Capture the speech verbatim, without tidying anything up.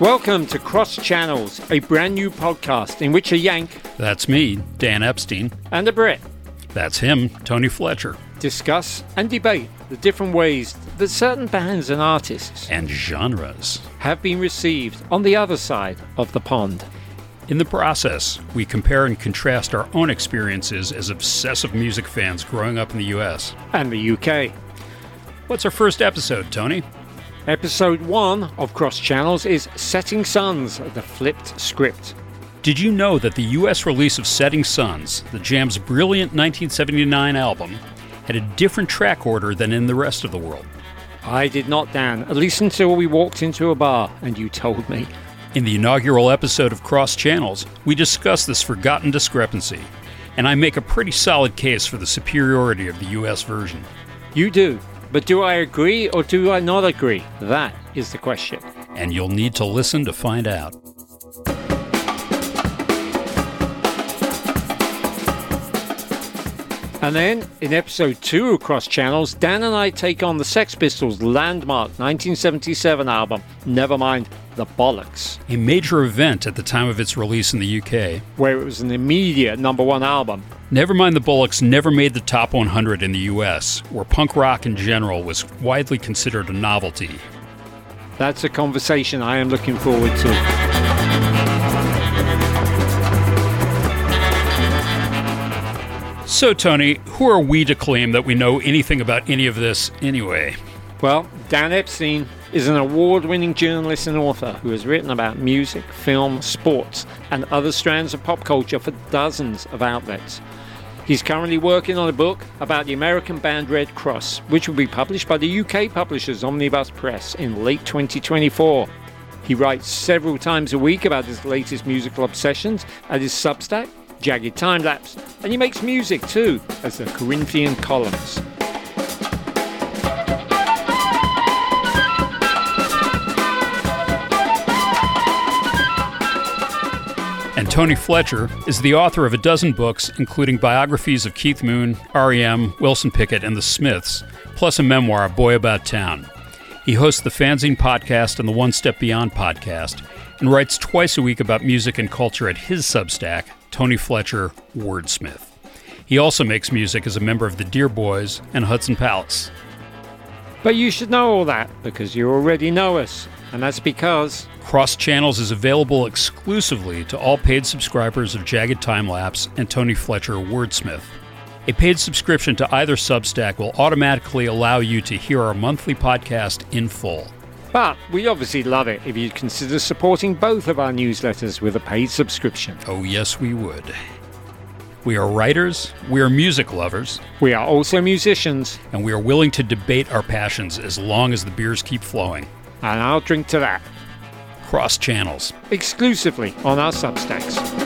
Welcome to Crossed Channels, a brand new podcast in which a Yank, that's me, Dan Epstein, and a Brit, that's him, Tony Fletcher, discuss and debate the different ways that certain bands and artists and genres have been received on the other side of the pond. In the process, we compare and contrast our own experiences as obsessive music fans growing up in the U S and the U K. What's our first episode, Tony? Episode one of Cross Channels is Setting Sons, the Flipped Script. Did you know that the U S release of Setting Sons, the Jam's brilliant nineteen seventy-nine album, had a different track order than in the rest of the world? I did not, Dan, at least until we walked into a bar and you told me. In the inaugural episode of Cross Channels, we discuss this forgotten discrepancy, and I make a pretty solid case for the superiority of the U S version. You do, but do I agree or do I not agree? That is the question. And you'll need to listen to find out. And then, in episode two of Cross Channels, Dan and I take on the Sex Pistols' landmark nineteen seventy-seven album, Never Mind the Bollocks. A major event at the time of its release in the U K. Where it was an immediate number one album. Never Mind the Bollocks never made the top one hundred in the U S, where punk rock in general was widely considered a novelty. That's a conversation I am looking forward to. So, Tony, who are we to claim that we know anything about any of this anyway? Well, Dan Epstein is an award-winning journalist and author who has written about music, film, sports, and other strands of pop culture for dozens of outlets. He's currently working on a book about the American band Red Cross, which will be published by the U K publishers Omnibus Press in late twenty twenty-four. He writes several times a week about his latest musical obsessions at his Substack, Jagged Time Lapse, and he makes music too, as the Corinthian Columns. And Tony Fletcher is the author of a dozen books, including biographies of Keith Moon, R E M, Wilson Pickett, and the Smiths, plus a memoir, A Boy About Town. He hosts the Fanzine Podcast and the One Step Beyond Podcast, and writes twice a week about music and culture at his Substack, Tony Fletcher Wordsmith. He also makes music as a member of the Dear Boys and Hudson Palace. But you should know all that because you already know us, and that's because Cross Channels is available exclusively to all paid subscribers of Jagged Time Lapse and Tony Fletcher Wordsmith. A paid subscription to either Substack will automatically allow you to hear our monthly podcast in full. But we'd obviously love it if you'd consider supporting both of our newsletters with a paid subscription. Oh, yes, we would. We are writers, we are music lovers, we are also musicians, and we are willing to debate our passions as long as the beers keep flowing. And I'll drink to that. Cross Channels. Exclusively on our Substacks.